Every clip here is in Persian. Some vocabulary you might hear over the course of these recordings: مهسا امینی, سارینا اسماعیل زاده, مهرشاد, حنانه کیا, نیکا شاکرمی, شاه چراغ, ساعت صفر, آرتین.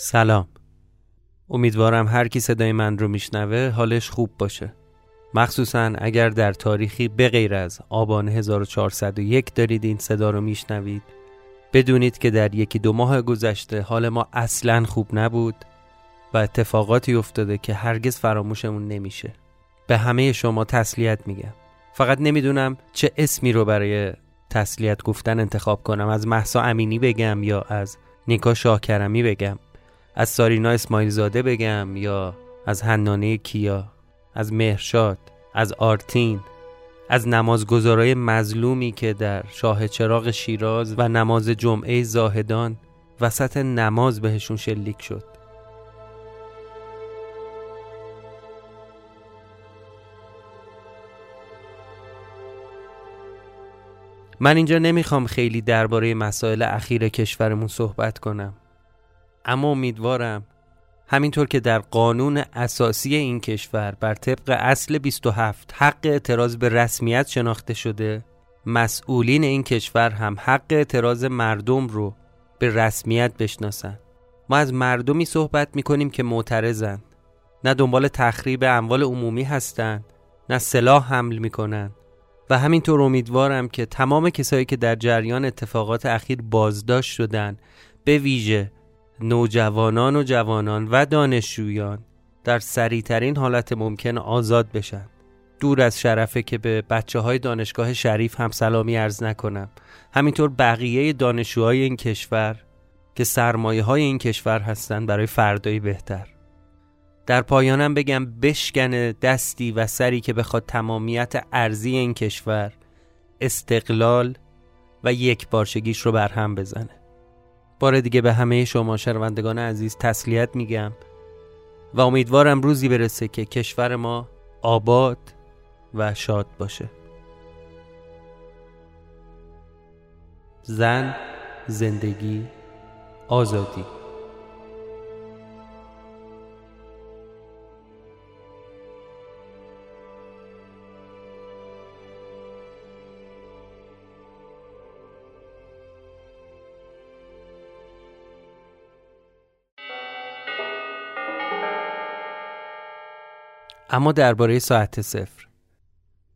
سلام. امیدوارم هر کی صدای من رو میشنوه حالش خوب باشه. مخصوصاً اگر در تاریخی به غیر از آبان 1401 دارید این صدا رو میشنوید، بدونید که در یکی دو ماه گذشته حال ما اصلاً خوب نبود و اتفاقاتی افتاده که هرگز فراموشمون نمیشه. به همه شما تسلیت میگم. فقط نمیدونم چه اسمی رو برای تسلیت گفتن انتخاب کنم. از مهسا امینی بگم یا از نیکا شاکرمی بگم، از سارینا اسماعیل زاده بگم یا از حنانه کیا، از مهرشاد، از آرتین، از نمازگزارای مظلومی که در شاه چراغ شیراز و نماز جمعه زاهدان وسط نماز بهشون شلیک شد. من اینجا نمیخوام خیلی درباره مسائل اخیر کشورمون صحبت کنم، اما امیدوارم همینطور که در قانون اساسی این کشور بر طبق اصل 27 حق اعتراض به رسمیت شناخته شده، مسئولین این کشور هم حق اعتراض مردم رو به رسمیت بشناسن. ما از مردمی صحبت میکنیم که معترضن، نه دنبال تخریب اموال عمومی هستن، نه سلاح حمل میکنن. و همینطور امیدوارم که تمام کسایی که در جریان اتفاقات اخیر بازداشت شدن، به ویژه نوجوانان و جوانان و دانشجویان، در سریع‌ترین حالت ممکن آزاد بشن. دور از شرفه که به بچه های دانشگاه شریف هم سلامی عرض نکنم، همینطور بقیه دانشجوهای این کشور که سرمایه های این کشور هستن برای فردایی بهتر. در پایانم بگم بشکن دستی و سری که بخواد تمامیت ارضی این کشور، استقلال و یک پارچگیش رو برهم بزنه. بار دیگه به همه شما شنوندگان عزیز تسلیت میگم و امیدوارم روزی برسه که کشور ما آباد و شاد باشه. زن، زندگی، آزادی. اما درباره ساعت صفر،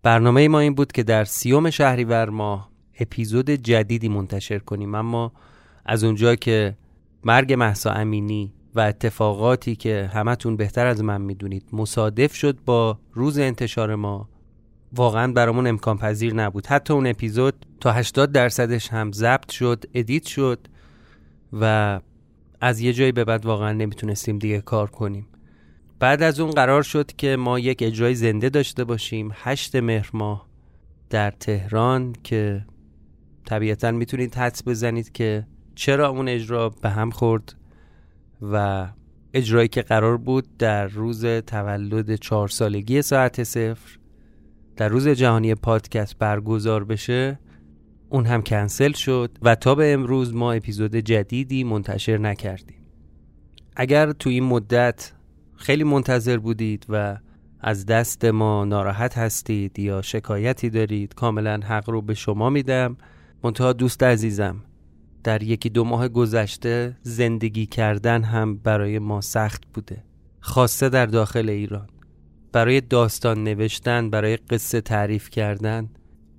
برنامه ما این بود که در 30 شهریور ماه اپیزود جدیدی منتشر کنیم، اما از اونجا که مرگ مهسا امینی و اتفاقاتی که همتون بهتر از من میدونید مصادف شد با روز انتشار ما، واقعا برامون امکان پذیر نبود. حتی اون اپیزود تا 80% هم ضبط شد، ادیت شد و از یه جایی به بعد واقعا نمیتونستیم دیگه کار کنیم. بعد از اون قرار شد که ما یک اجرای زنده داشته باشیم 8 مهر ماه در تهران، که طبیعتاً میتونید حدس بزنید که چرا اون اجرا به هم خورد و اجرایی که قرار بود در روز تولد 4 سالگی ساعت صفر، در روز جهانی پادکست برگزار بشه، اون هم کنسل شد و تا به امروز ما اپیزود جدیدی منتشر نکردیم. اگر تو این مدت خیلی منتظر بودید و از دست ما ناراحت هستید یا شکایتی دارید، کاملا حق رو به شما میدم. منتها دوست عزیزم، در 1-2 ماه گذشته زندگی کردن هم برای ما سخت بوده، خاصه در داخل ایران. برای داستان نوشتن، برای قصه تعریف کردن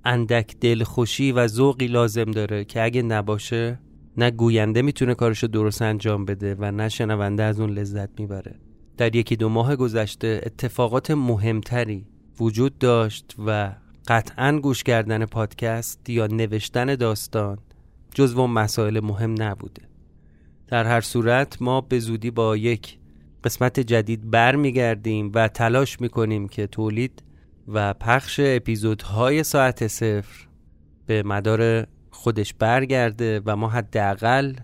اندک دلخوشی و ذوقی لازم داره که اگه نباشه، نه گوینده میتونه کارشو درست انجام بده و نه شنونده از اون لذت میبره. در 1-2 ماه گذشته اتفاقات مهمتری وجود داشت و قطعاً گوش کردن پادکست یا نوشتن داستان جزو مسائل مهم نبوده. در هر صورت ما به زودی با یک قسمت جدید برمیگردیم و تلاش میکنیم که تولید و پخش اپیزودهای ساعت صفر به مدار خودش برگرده و ما حداقل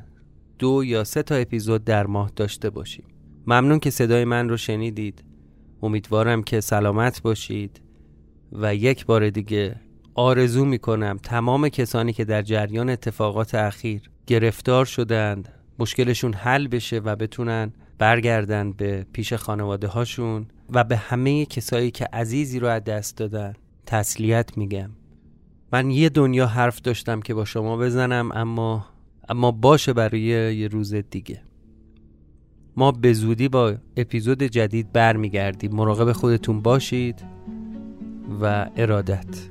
2 یا 3 تا اپیزود در ماه داشته باشیم. ممنون که صدای من رو شنیدید. امیدوارم که سلامت باشید و یک بار دیگه آرزو میکنم تمام کسانی که در جریان اتفاقات اخیر گرفتار شدند مشکلشون حل بشه و بتونن برگردن به پیش خانواده هاشون. و به همه کسایی که عزیزی رو از دست دادن تسلیت میگم. من یه دنیا حرف داشتم که با شما بزنم، اما باشه برای یه روز دیگه. ما به زودی با اپیزود جدید برمیگردیم. مراقب خودتون باشید و ارادت.